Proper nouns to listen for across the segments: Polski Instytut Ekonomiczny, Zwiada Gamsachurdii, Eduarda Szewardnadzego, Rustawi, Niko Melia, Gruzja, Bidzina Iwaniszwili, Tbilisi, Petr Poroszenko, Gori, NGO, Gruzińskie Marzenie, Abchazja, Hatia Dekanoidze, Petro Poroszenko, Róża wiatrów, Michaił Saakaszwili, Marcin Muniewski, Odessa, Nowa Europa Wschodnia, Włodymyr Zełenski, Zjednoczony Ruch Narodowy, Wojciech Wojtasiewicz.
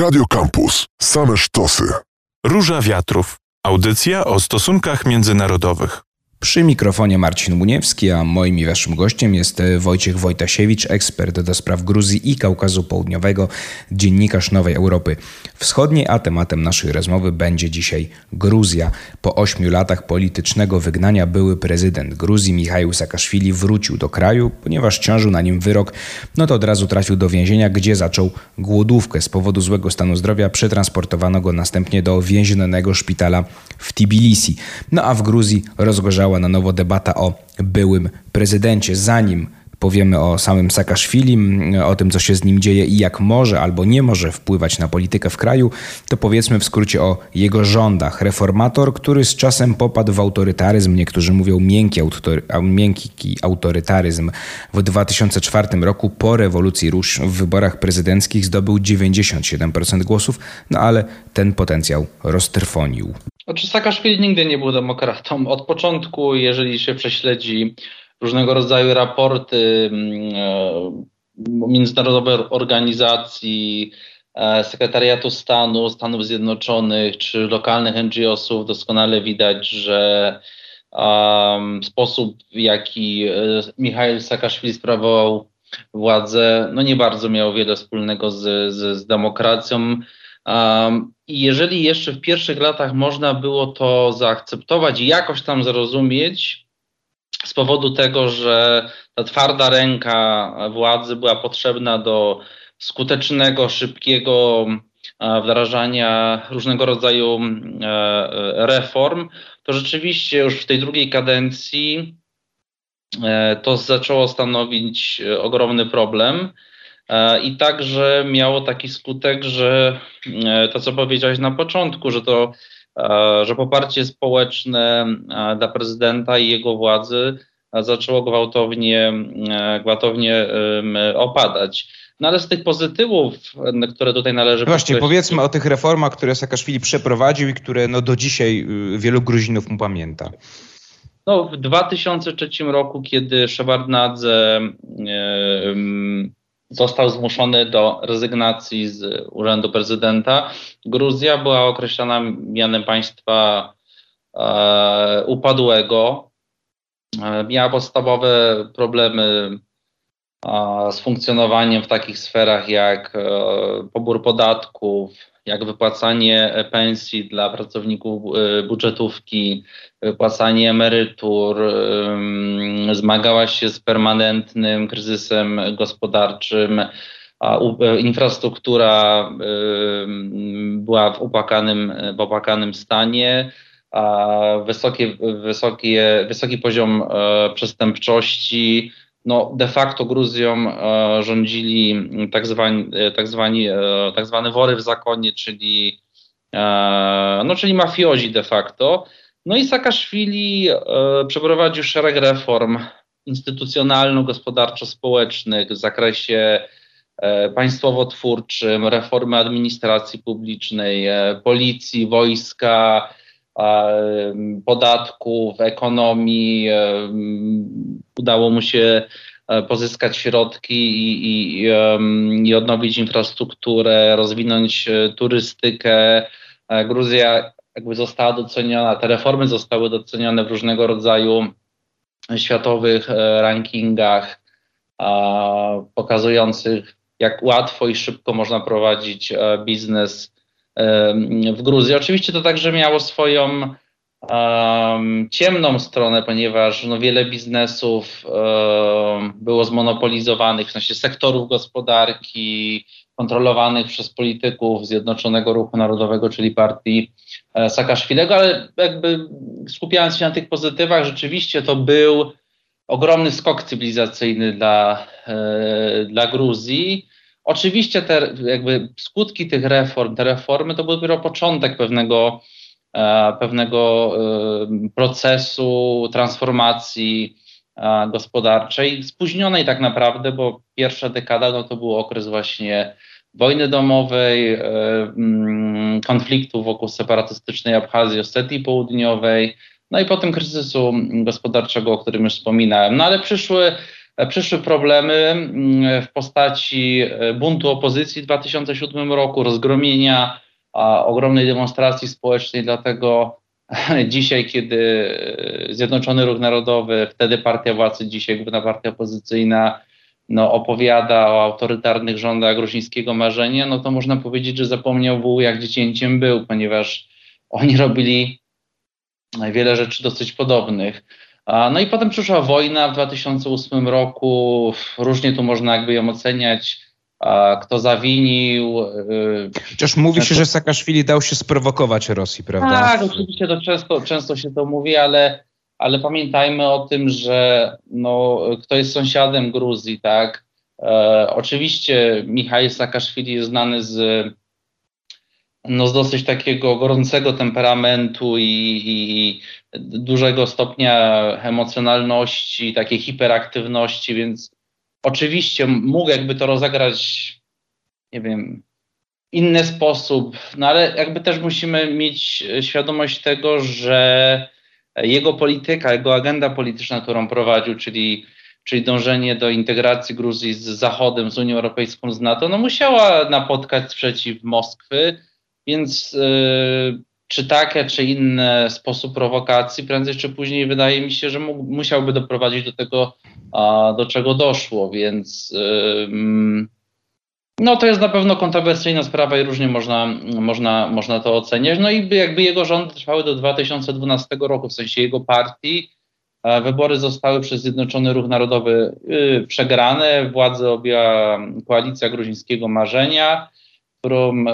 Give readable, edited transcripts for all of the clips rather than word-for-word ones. Radio Campus. Same sztosy. Róża wiatrów. Audycja o stosunkach międzynarodowych. Przy mikrofonie Marcin Muniewski, a moim i waszym gościem jest Wojciech Wojtasiewicz, ekspert do spraw Gruzji i Kaukazu Południowego, dziennikarz Nowej Europy Wschodniej, a tematem naszej rozmowy będzie dzisiaj Gruzja. Po 8 latach politycznego wygnania były prezydent Gruzji Michaił Saakaszwili wrócił do kraju, ponieważ ciążył na nim wyrok, no to od razu trafił do więzienia, gdzie zaczął głodówkę. Z powodu złego stanu zdrowia przetransportowano go następnie do więziennego szpitala w Tbilisi. No a w Gruzji rozgorzała na nowo debata o byłym prezydencie. Zanim powiemy o samym Saakaszwili, o tym, co się z nim dzieje i jak może albo nie może wpływać na politykę w kraju, to powiedzmy w skrócie o jego rządach. Reformator, który z czasem popadł w autorytaryzm, niektórzy mówią miękki autorytaryzm. W 2004 roku po rewolucji róż w wyborach prezydenckich zdobył 97% głosów, no ale ten potencjał roztrwonił. Saakaszwili nigdy nie był demokratą. Od początku, jeżeli się prześledzi różnego rodzaju raporty międzynarodowej organizacji, Sekretariatu Stanu, Stanów Zjednoczonych czy lokalnych NGO-sów, doskonale widać, że sposób, w jaki Michaił Saakaszwili sprawował władzę, nie bardzo miał wiele wspólnego z demokracją. I jeżeli jeszcze w pierwszych latach można było to zaakceptować i jakoś tam zrozumieć z powodu tego, że ta twarda ręka władzy była potrzebna do skutecznego, szybkiego wdrażania różnego rodzaju reform, to rzeczywiście już w tej drugiej kadencji to zaczęło stanowić ogromny problem. I także miało taki skutek, że to, co powiedziałeś na początku, że poparcie społeczne dla prezydenta i jego władzy zaczęło gwałtownie opadać. No ale z tych pozytywów, które tutaj należy... Właśnie, powiedzmy o tych reformach, które Saakaszwili przeprowadził i które do dzisiaj wielu Gruzinów mu pamięta. W 2003 roku, kiedy Szewardnadze został zmuszony do rezygnacji z urzędu prezydenta, Gruzja była określana mianem państwa upadłego. Miała podstawowe problemy z funkcjonowaniem w takich sferach jak pobór podatków, jak wypłacanie pensji dla pracowników budżetówki, wypłacanie emerytur, zmagała się z permanentnym kryzysem gospodarczym, a infrastruktura była w opłakanym stanie, a wysoki poziom przestępczości. De facto Gruzją rządzili tak zwane wory w zakonie, czyli mafiozi de facto. I Saakaszwili przeprowadził szereg reform instytucjonalno-gospodarczo-społecznych w zakresie państwowotwórczym, reformy administracji publicznej, policji, wojska, podatków, ekonomii. Udało mu się pozyskać środki i odnowić infrastrukturę, rozwinąć turystykę. Gruzja została doceniona, te reformy zostały docenione w różnego rodzaju światowych rankingach, pokazujących, jak łatwo i szybko można prowadzić biznes w Gruzji. Oczywiście to także miało swoją ciemną stronę, ponieważ wiele biznesów było zmonopolizowanych, w sensie sektorów gospodarki kontrolowanych przez polityków Zjednoczonego Ruchu Narodowego, czyli partii Saakaszwilego, ale skupiając się na tych pozytywach, rzeczywiście to był ogromny skok cywilizacyjny dla Gruzji. Oczywiście te skutki tych reform, te reformy to był dopiero początek pewnego procesu transformacji gospodarczej, spóźnionej tak naprawdę, bo pierwsza dekada to był okres właśnie wojny domowej, konfliktów wokół separatystycznej Abchazji, Osetii Południowej, i potem kryzysu gospodarczego, o którym już wspominałem. Ale przyszły przyszły problemy w postaci buntu opozycji w 2007 roku, rozgromienia, ogromnej demonstracji społecznej. Dlatego dzisiaj, kiedy Zjednoczony Ruch Narodowy, wtedy partia władzy, dzisiaj główna partia opozycyjna, opowiada o autorytarnych rządach Gruzińskiego Marzenia, to można powiedzieć, że zapomniał wół, jak dziecięciem był, ponieważ oni robili wiele rzeczy dosyć podobnych. I potem przyszła wojna w 2008 roku, różnie tu można ją oceniać, kto zawinił. Chociaż mówi się, że Saakaszwili dał się sprowokować Rosji, prawda? Tak, oczywiście to często się to mówi, ale pamiętajmy o tym, że kto jest sąsiadem Gruzji, tak? Oczywiście Michaił Saakaszwili jest znany z dosyć takiego gorącego temperamentu i dużego stopnia emocjonalności, takiej hiperaktywności, więc oczywiście mógł to rozegrać, nie wiem, inny sposób, ale też musimy mieć świadomość tego, że jego polityka, jego agenda polityczna, którą prowadził, czyli dążenie do integracji Gruzji z Zachodem, z Unią Europejską, z NATO, musiała napotkać sprzeciw Moskwy, więc czy takie, czy inny sposób prowokacji, prędzej czy później wydaje mi się, że musiałby doprowadzić do tego, do czego doszło, więc to jest na pewno kontrowersyjna sprawa i różnie można to oceniać. I jego rządy trwały do 2012 roku, w sensie jego partii. Wybory zostały przez Zjednoczony Ruch Narodowy przegrane, władzę objęła koalicja Gruzińskiego Marzenia, którą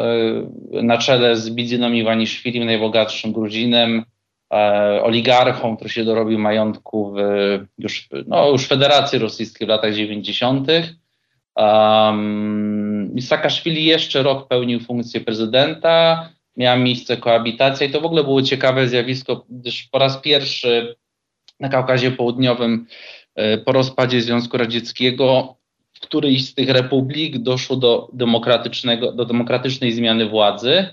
na czele z Bidziną Iwaniszwili, najbogatszym Gruzinem, oligarchą, który się dorobił majątku już w Federacji Rosyjskiej w latach 90. Saakaszwili jeszcze rok pełnił funkcję prezydenta, miała miejsce koabitacja i to w ogóle było ciekawe zjawisko, gdyż po raz pierwszy na Kaukazie Południowym po rozpadzie Związku Radzieckiego w którejś z tych republik doszło do demokratycznej zmiany władzy.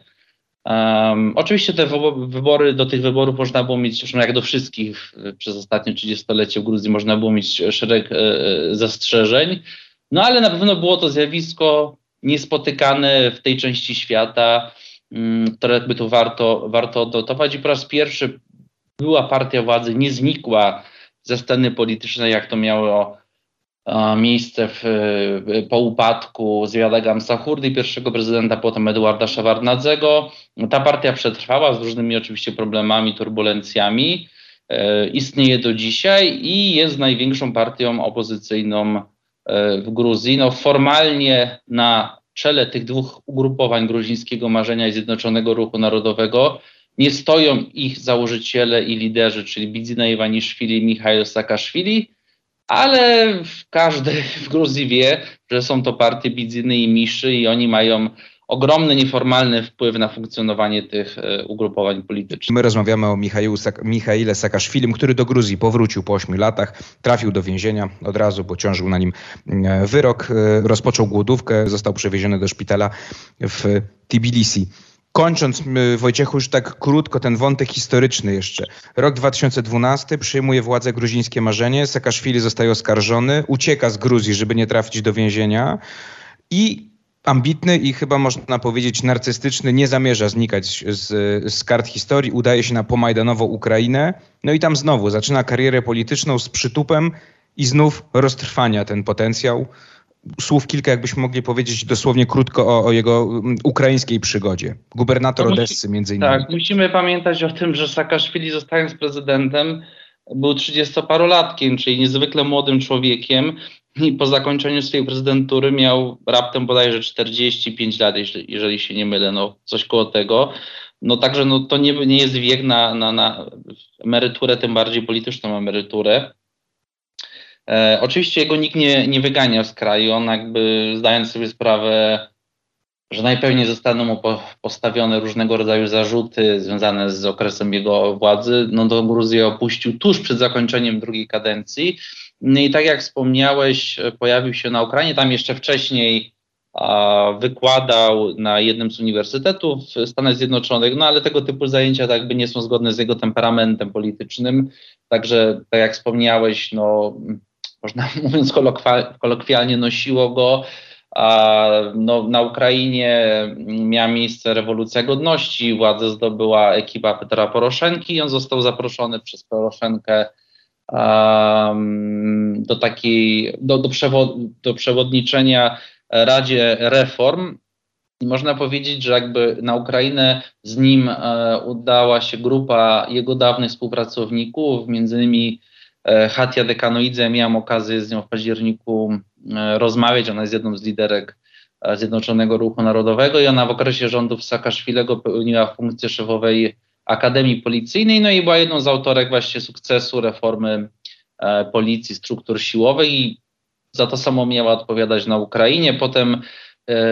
Oczywiście te wybory, do tych wyborów można było mieć, zresztą jak do wszystkich przez ostatnie 30-lecie w Gruzji, można było mieć szereg zastrzeżeń, ale na pewno było to zjawisko niespotykane w tej części świata, które tu warto odnotować i po raz pierwszy była partia władzy, nie znikła ze sceny politycznej, jak to miało miejsce po upadku Zwiada Gamsachurdii, pierwszego prezydenta, potem Eduarda Szewardnadzego. Ta partia przetrwała z różnymi oczywiście problemami, turbulencjami. Istnieje do dzisiaj i jest największą partią opozycyjną w Gruzji. Formalnie na czele tych dwóch ugrupowań Gruzińskiego Marzenia i Zjednoczonego Ruchu Narodowego nie stoją ich założyciele i liderzy, czyli Bidzina Iwaniszwili i Michaił Saakaszwili, ale każdy w Gruzji wie, że są to partie Bidziny i Miszy i oni mają ogromny, nieformalny wpływ na funkcjonowanie tych ugrupowań politycznych. My rozmawiamy o Michaile Saakaszwilim, który do Gruzji powrócił po 8 latach, trafił do więzienia od razu, bo ciążył na nim wyrok, rozpoczął głodówkę, został przewieziony do szpitala w Tbilisi. Kończąc, Wojciechu, już tak krótko ten wątek historyczny jeszcze. Rok 2012, przyjmuje władzę Gruzińskie Marzenie, Saakaszwili zostaje oskarżony, ucieka z Gruzji, żeby nie trafić do więzienia i ambitny i chyba można powiedzieć narcystyczny nie zamierza znikać z kart historii, udaje się na pomajdanową Ukrainę, i tam znowu zaczyna karierę polityczną z przytupem i znów roztrwania ten potencjał. Słów kilka, jakbyśmy mogli powiedzieć dosłownie krótko o jego ukraińskiej przygodzie. Gubernator Odessy między innymi. Tak, musimy pamiętać o tym, że Saakaszwili, zostając prezydentem, był 30-parolatkiem, czyli niezwykle młodym człowiekiem i po zakończeniu swojej prezydentury miał raptem bodajże 45 lat, jeżeli się nie mylę, coś koło tego. Także to nie jest wiek na emeryturę, tym bardziej polityczną emeryturę. Oczywiście jego nikt nie wyganiał z kraju, on zdając sobie sprawę, że najpewniej zostaną mu postawione różnego rodzaju zarzuty związane z okresem jego władzy, do Gruzji opuścił tuż przed zakończeniem drugiej kadencji i tak jak wspomniałeś, pojawił się na Ukrainie, tam jeszcze wcześniej wykładał na jednym z uniwersytetów w Stanach Zjednoczonych, ale tego typu zajęcia nie są zgodne z jego temperamentem politycznym, także tak jak wspomniałeś, można mówiąc kolokwialnie, nosiło go. Na Ukrainie miała miejsce rewolucja godności, władzę zdobyła ekipa Petra Poroszenki i on został zaproszony przez Poroszenkę do przewodniczenia Radzie Reform. I można powiedzieć, że jakby na Ukrainę z nim udała się grupa jego dawnych współpracowników, między innymi Hatia Dekanoidze. Miałem okazję z nią w październiku rozmawiać. Ona jest jedną z liderek Zjednoczonego Ruchu Narodowego i ona w okresie rządów Saakaszwilego pełniła funkcję szefowej Akademii Policyjnej, no i była jedną z autorek właśnie sukcesu reformy policji, struktur siłowych, i za to samo miała odpowiadać na Ukrainie. Potem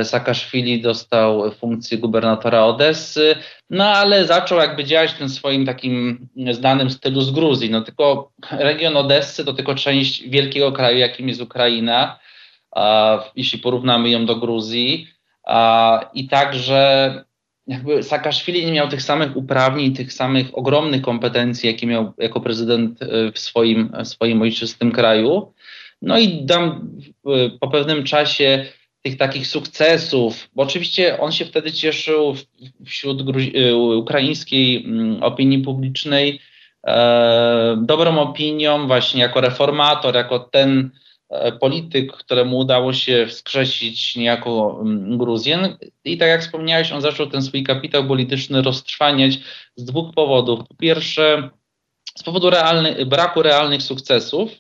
Saakaszwili dostał funkcję gubernatora Odessy, no ale zaczął jakby działać w tym swoim takim znanym stylu z Gruzji. No tylko region Odessy to tylko część wielkiego kraju, jakim jest Ukraina, jeśli porównamy ją do Gruzji. I także jakby Saakaszwili nie miał tych samych uprawnień, tych samych ogromnych kompetencji, jakie miał jako prezydent w swoim ojczystym kraju. No i po pewnym czasie tych takich sukcesów, bo oczywiście on się wtedy cieszył wśród ukraińskiej opinii publicznej dobrą opinią właśnie jako reformator, jako ten polityk, któremu udało się wskrzesić niejako Gruzję. I tak jak wspomniałeś, on zaczął ten swój kapitał polityczny roztrwaniać z dwóch powodów. Po pierwsze, z powodu braku realnych sukcesów,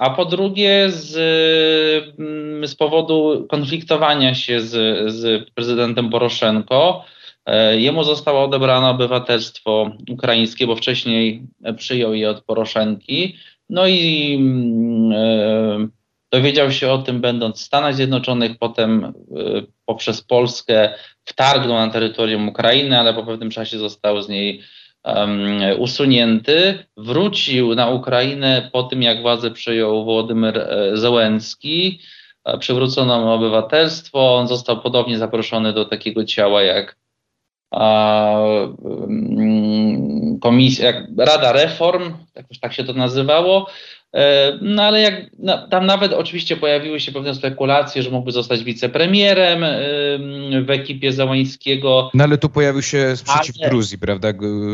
a po drugie z powodu konfliktowania się z prezydentem Poroszenko. Jemu zostało odebrane obywatelstwo ukraińskie, bo wcześniej przyjął je od Poroszenki. No i dowiedział się o tym, będąc w Stanach Zjednoczonych, potem poprzez Polskę wtargnął na terytorium Ukrainy, ale po pewnym czasie został z niej usunięty. Wrócił na Ukrainę po tym, jak władzę przejął Włodymyr Zełenski. Przywrócono mu obywatelstwo. On został podobnie zaproszony do takiego ciała jak komisja, jak Rada Reform, tak się to nazywało. No ale tam nawet oczywiście pojawiły się pewne spekulacje, że mógłby zostać wicepremierem w ekipie Zełańskiego. No ale tu pojawił się sprzeciw Gruzji, prawda?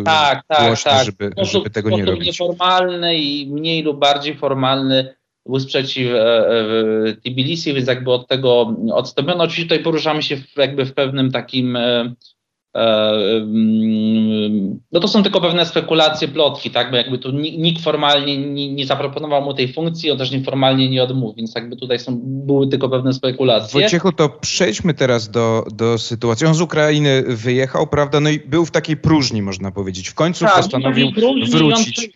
Tak. Głośno, tak. Żeby tego nie robić. Nieformalny i mniej lub bardziej formalny był sprzeciw w Tbilisi, więc jakby od tego odstąpiono. Oczywiście tutaj poruszamy się jakby w pewnym takim... No to są tylko pewne spekulacje, plotki, tak, bo jakby tu nikt formalnie nie zaproponował mu tej funkcji, on też nieformalnie nie odmówił, więc jakby tutaj były tylko pewne spekulacje. Wojciechu, to przejdźmy teraz do sytuacji. On z Ukrainy wyjechał, prawda, no i był w takiej próżni, można powiedzieć. W końcu postanowił wrócić.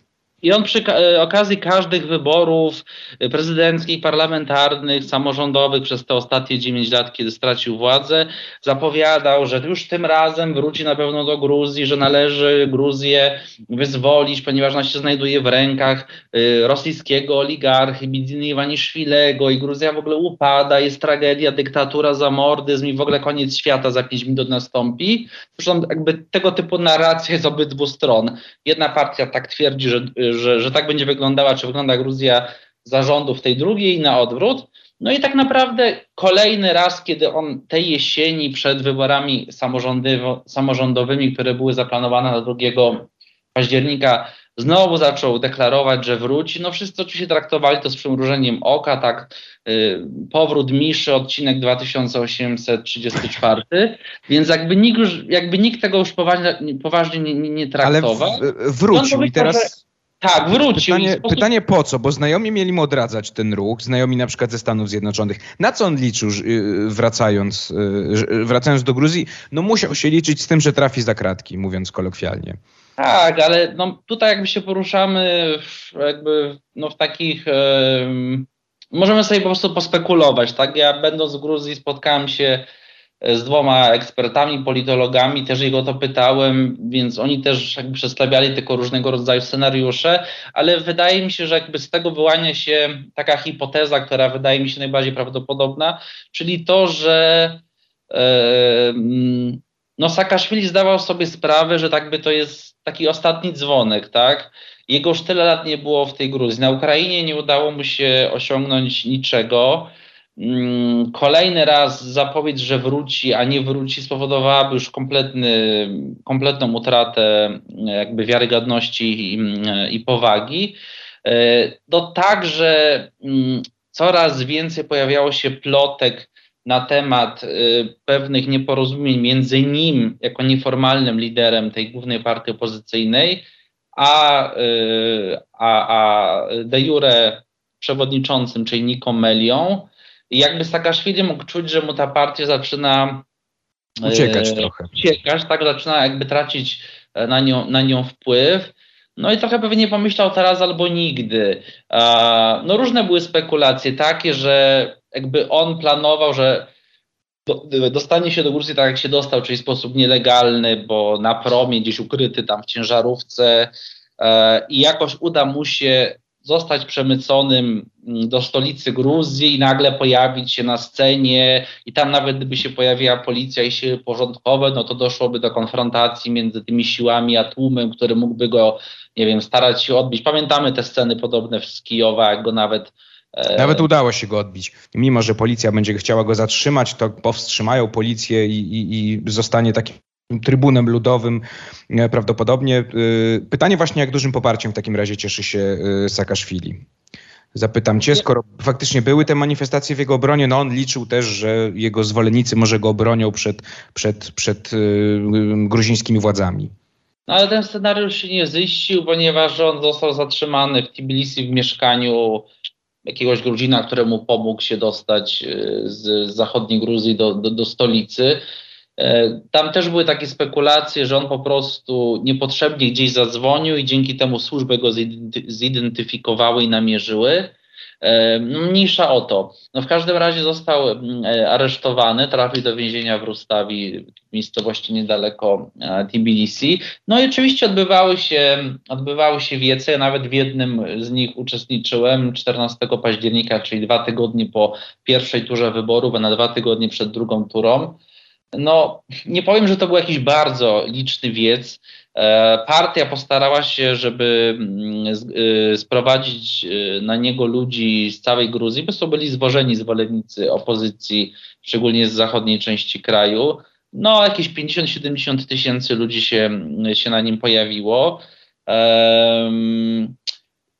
I on przy okazji każdych wyborów prezydenckich, parlamentarnych, samorządowych przez te ostatnie 9 lat, kiedy stracił władzę, zapowiadał, że już tym razem wróci na pewno do Gruzji, że należy Gruzję wyzwolić, ponieważ ona się znajduje w rękach rosyjskiego oligarchy Bidziny Iwaniszwilego i Gruzja w ogóle upada, jest tragedia, dyktatura, zamordyzm i w ogóle koniec świata za 5 minut nastąpi. Zresztą jakby tego typu narracja z obydwu stron. Jedna partia tak twierdzi, że tak będzie wyglądała, czy wygląda Gruzja za rządów tej drugiej, na odwrót. No i tak naprawdę kolejny raz, kiedy on tej jesieni przed wyborami samorządowymi, które były zaplanowane na 2 października, znowu zaczął deklarować, że wróci. No wszyscy oczywiście traktowali to z przymrużeniem oka, tak, powrót Miszy, odcinek 2834, więc nikt tego już poważnie nie traktował. Ale wrócił i teraz... Tak, wrócił. Pytanie po co? Bo znajomi mieli mu odradzać ten ruch, znajomi na przykład ze Stanów Zjednoczonych. Na co on liczył, wracając do Gruzji? No musiał się liczyć z tym, że trafi za kratki, mówiąc kolokwialnie. Tak, ale no, tutaj jakby się poruszamy w takich... możemy sobie po prostu pospekulować, tak? Ja będąc w Gruzji spotkałem się z 2 ekspertami, politologami, też ich o to pytałem, więc oni też jakby przedstawiali tylko różnego rodzaju scenariusze, ale wydaje mi się, że jakby z tego wyłania się taka hipoteza, która wydaje mi się najbardziej prawdopodobna, czyli to, że no Saakaszwili zdawał sobie sprawę, że tak by to jest taki ostatni dzwonek, tak? Jego już tyle lat nie było w tej Gruzji. Na Ukrainie nie udało mu się osiągnąć niczego. Kolejny raz zapowiedź, że wróci, a nie wróci, spowodowałaby już kompletną utratę jakby wiarygodności i powagi. No także coraz więcej pojawiało się plotek na temat pewnych nieporozumień między nim jako nieformalnym liderem tej głównej partii opozycyjnej, a de jure przewodniczącym, czyli Niko Melią. I jakby Saakaszwili mógł czuć, że mu ta partia zaczyna uciekać trochę. Tak, zaczyna jakby tracić na nią wpływ. No i trochę pewnie pomyślał teraz albo nigdy. No różne były spekulacje takie, że jakby on planował, że dostanie się do Gruzji tak jak się dostał, czyli w sposób nielegalny, bo na promie gdzieś ukryty tam w ciężarówce i jakoś uda mu się zostać przemyconym do stolicy Gruzji i nagle pojawić się na scenie i tam nawet gdyby się pojawiła policja i siły porządkowe, no to doszłoby do konfrontacji między tymi siłami a tłumem, który mógłby go, nie wiem, starać się odbić. Pamiętamy te sceny podobne z Kijowa, jak go nawet udało się go odbić. Mimo że policja będzie chciała go zatrzymać, to powstrzymają policję i zostanie taki trybunem ludowym prawdopodobnie. Pytanie właśnie, jak dużym poparciem w takim razie cieszy się Saakaszwili. Zapytam cię, skoro faktycznie były te manifestacje w jego obronie, no on liczył też, że jego zwolennicy może go obronią przed gruzińskimi władzami. No ale ten scenariusz się nie ziścił, ponieważ on został zatrzymany w Tbilisi w mieszkaniu jakiegoś Gruzina, któremu pomógł się dostać z zachodniej Gruzji do stolicy. Tam też były takie spekulacje, że on po prostu niepotrzebnie gdzieś zadzwonił i dzięki temu służby go zidentyfikowały i namierzyły. Mniejsza o to. No w każdym razie został aresztowany, trafił do więzienia w Rustawi, w miejscowości niedaleko Tbilisi. No i oczywiście odbywały się wiece, ja nawet w jednym z nich uczestniczyłem 14 października, czyli 2 tygodnie po pierwszej turze wyborów, a na 2 tygodnie przed drugą turą. No, nie powiem, że to był jakiś bardzo liczny wiec. Partia postarała się, żeby sprowadzić na niego ludzi z całej Gruzji, bo to byli zwożeni zwolennicy opozycji, szczególnie z zachodniej części kraju. No, jakieś 50-70 tysięcy ludzi się na nim pojawiło.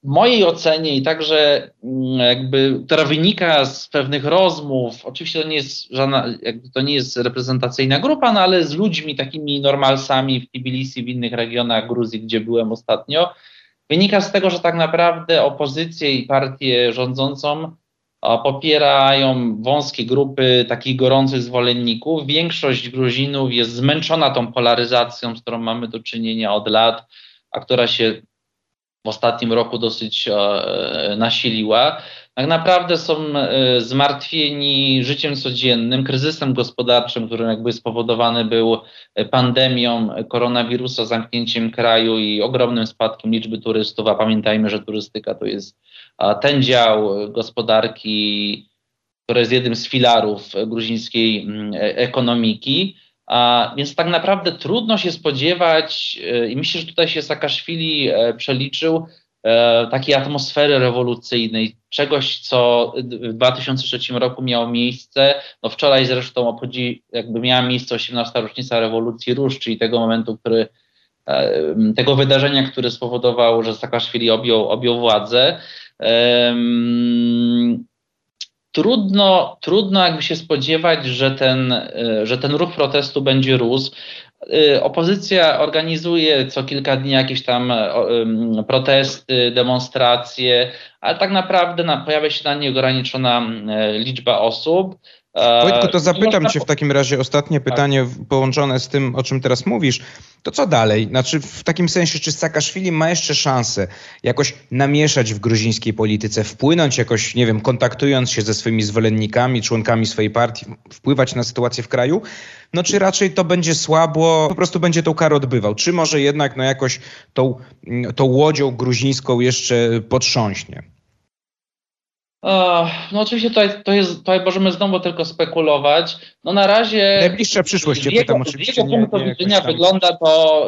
W mojej ocenie i także jakby, która wynika z pewnych rozmów, oczywiście to nie jest reprezentacyjna grupa, no ale z ludźmi takimi normalsami w Tbilisi, w innych regionach Gruzji, gdzie byłem ostatnio, wynika z tego, że tak naprawdę opozycję i partię rządzącą popierają wąskie grupy takich gorących zwolenników. Większość Gruzinów jest zmęczona tą polaryzacją, z którą mamy do czynienia od lat, a która się w ostatnim roku dosyć nasiliła. Tak naprawdę są zmartwieni życiem codziennym, kryzysem gospodarczym, który jakby spowodowany był pandemią koronawirusa, zamknięciem kraju i ogromnym spadkiem liczby turystów, a pamiętajmy, że turystyka to jest ten dział gospodarki, który jest jednym z filarów gruzińskiej ekonomiki. Więc tak naprawdę trudno się spodziewać i myślę, że tutaj się Saakaszwili przeliczył takiej atmosfery rewolucyjnej, czegoś, co w 2003 roku miało miejsce. No wczoraj zresztą obchodzi, jakby miała miejsce 18. rocznica rewolucji róż, czyli tego momentu, tego wydarzenia, które spowodowało, że Saakaszwili objął władzę. Trudno jakby się spodziewać, że ten ruch protestu będzie rósł. Opozycja organizuje co kilka dni jakieś tam protesty, demonstracje, ale tak naprawdę pojawia się na nieograniczona liczba osób. Wojtku, to zapytam cię w takim razie ostatnie pytanie połączone z tym, o czym teraz mówisz. To co dalej? Znaczy w takim sensie, czy Saakaszwili ma jeszcze szansę jakoś namieszać w gruzińskiej polityce, wpłynąć jakoś, nie wiem, kontaktując się ze swoimi zwolennikami, członkami swojej partii, wpływać na sytuację w kraju? No czy raczej to będzie słabo, po prostu będzie tą karę odbywał? Czy może jednak jakoś tą łodzią gruzińską jeszcze potrząśnie? No oczywiście tutaj możemy znowu tylko spekulować. No na razie... Najbliższa przyszłość się pytam oczywiście. Z jego punktu widzenia wygląda to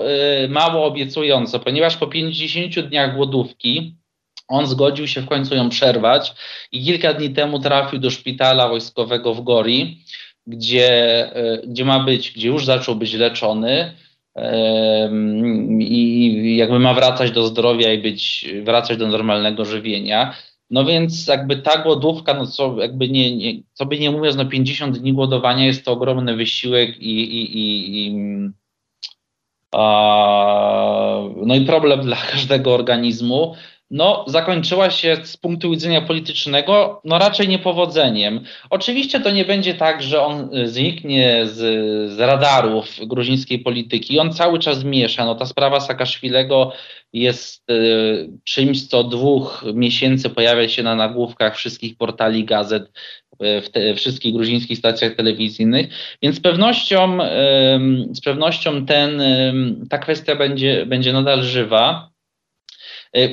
mało obiecująco, ponieważ po 50 dniach głodówki on zgodził się w końcu ją przerwać i kilka dni temu trafił do szpitala wojskowego w Gori, gdzie już zaczął być leczony i jakby ma wracać do zdrowia i wracać do normalnego żywienia. No więc jakby ta głodówka, no co by nie mówiąc, no 50 dni głodowania jest to ogromny wysiłek no i problem dla każdego organizmu. No zakończyła się z punktu widzenia politycznego, no raczej niepowodzeniem. Oczywiście to nie będzie tak, że on zniknie z radarów gruzińskiej polityki. On cały czas miesza. No ta sprawa Saakaszwilego jest czymś, co 2 miesięcy pojawia się na nagłówkach wszystkich portali gazet, w wszystkich gruzińskich stacjach telewizyjnych, więc z pewnością ta kwestia będzie nadal żywa.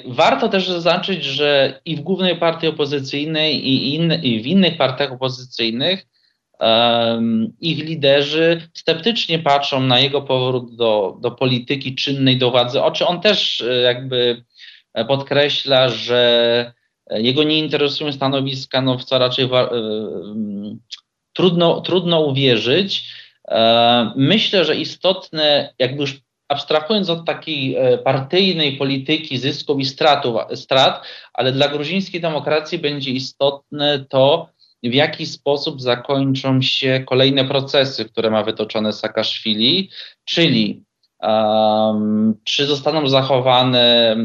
Warto też zaznaczyć, że i w głównej partii opozycyjnej i w innych partiach opozycyjnych ich liderzy sceptycznie patrzą na jego powrót do polityki czynnej, do władzy. On też jakby podkreśla, że jego nie interesują stanowiska, no w co raczej trudno uwierzyć. Myślę, że istotne, jakby już abstrahując od takiej partyjnej polityki zysków i strat, ale dla gruzińskiej demokracji będzie istotne to, w jaki sposób zakończą się kolejne procesy, które ma wytoczone Saakaszwili, czyli czy zostaną zachowana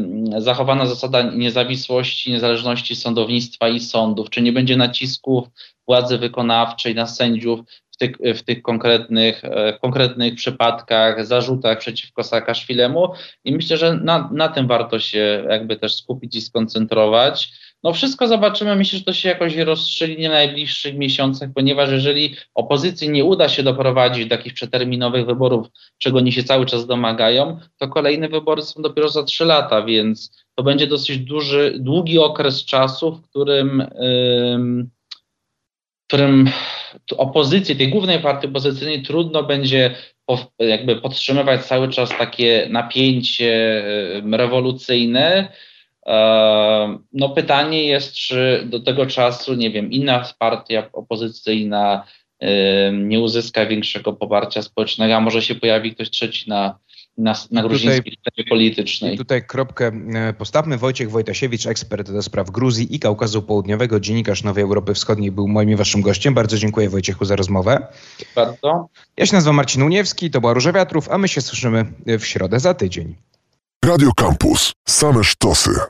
zasada niezawisłości, niezależności sądownictwa i sądów, czy nie będzie nacisków władzy wykonawczej na sędziów w tych konkretnych przypadkach, zarzutach przeciwko Saakaszwilemu, i myślę, że na tym warto się jakby też skupić i skoncentrować. No wszystko zobaczymy, myślę, że to się jakoś rozstrzygnie w najbliższych miesiącach, ponieważ jeżeli opozycji nie uda się doprowadzić do takich przeterminowych wyborów, czego oni się cały czas domagają, to kolejne wybory są dopiero za 3 lata, więc to będzie dosyć długi okres czasu, w którym opozycji, tej głównej partii opozycyjnej trudno będzie jakby podtrzymywać cały czas takie napięcie rewolucyjne. No pytanie jest, czy do tego czasu, nie wiem, inna partia opozycyjna nie uzyska większego poparcia społecznego, a może się pojawi ktoś trzeci na gruzińskiej scenie politycznej. Tutaj kropkę postawmy. Wojciech Wojtasiewicz, ekspert do spraw Gruzji i Kaukazu Południowego, dziennikarz Nowej Europy Wschodniej, był moim i waszym gościem. Bardzo dziękuję, Wojciechu, za rozmowę. Bardzo. Ja się nazywam Marcin Muniewski, to była Róża wiatrów, a my się słyszymy w środę za tydzień. Radio Campus. Same sztosy.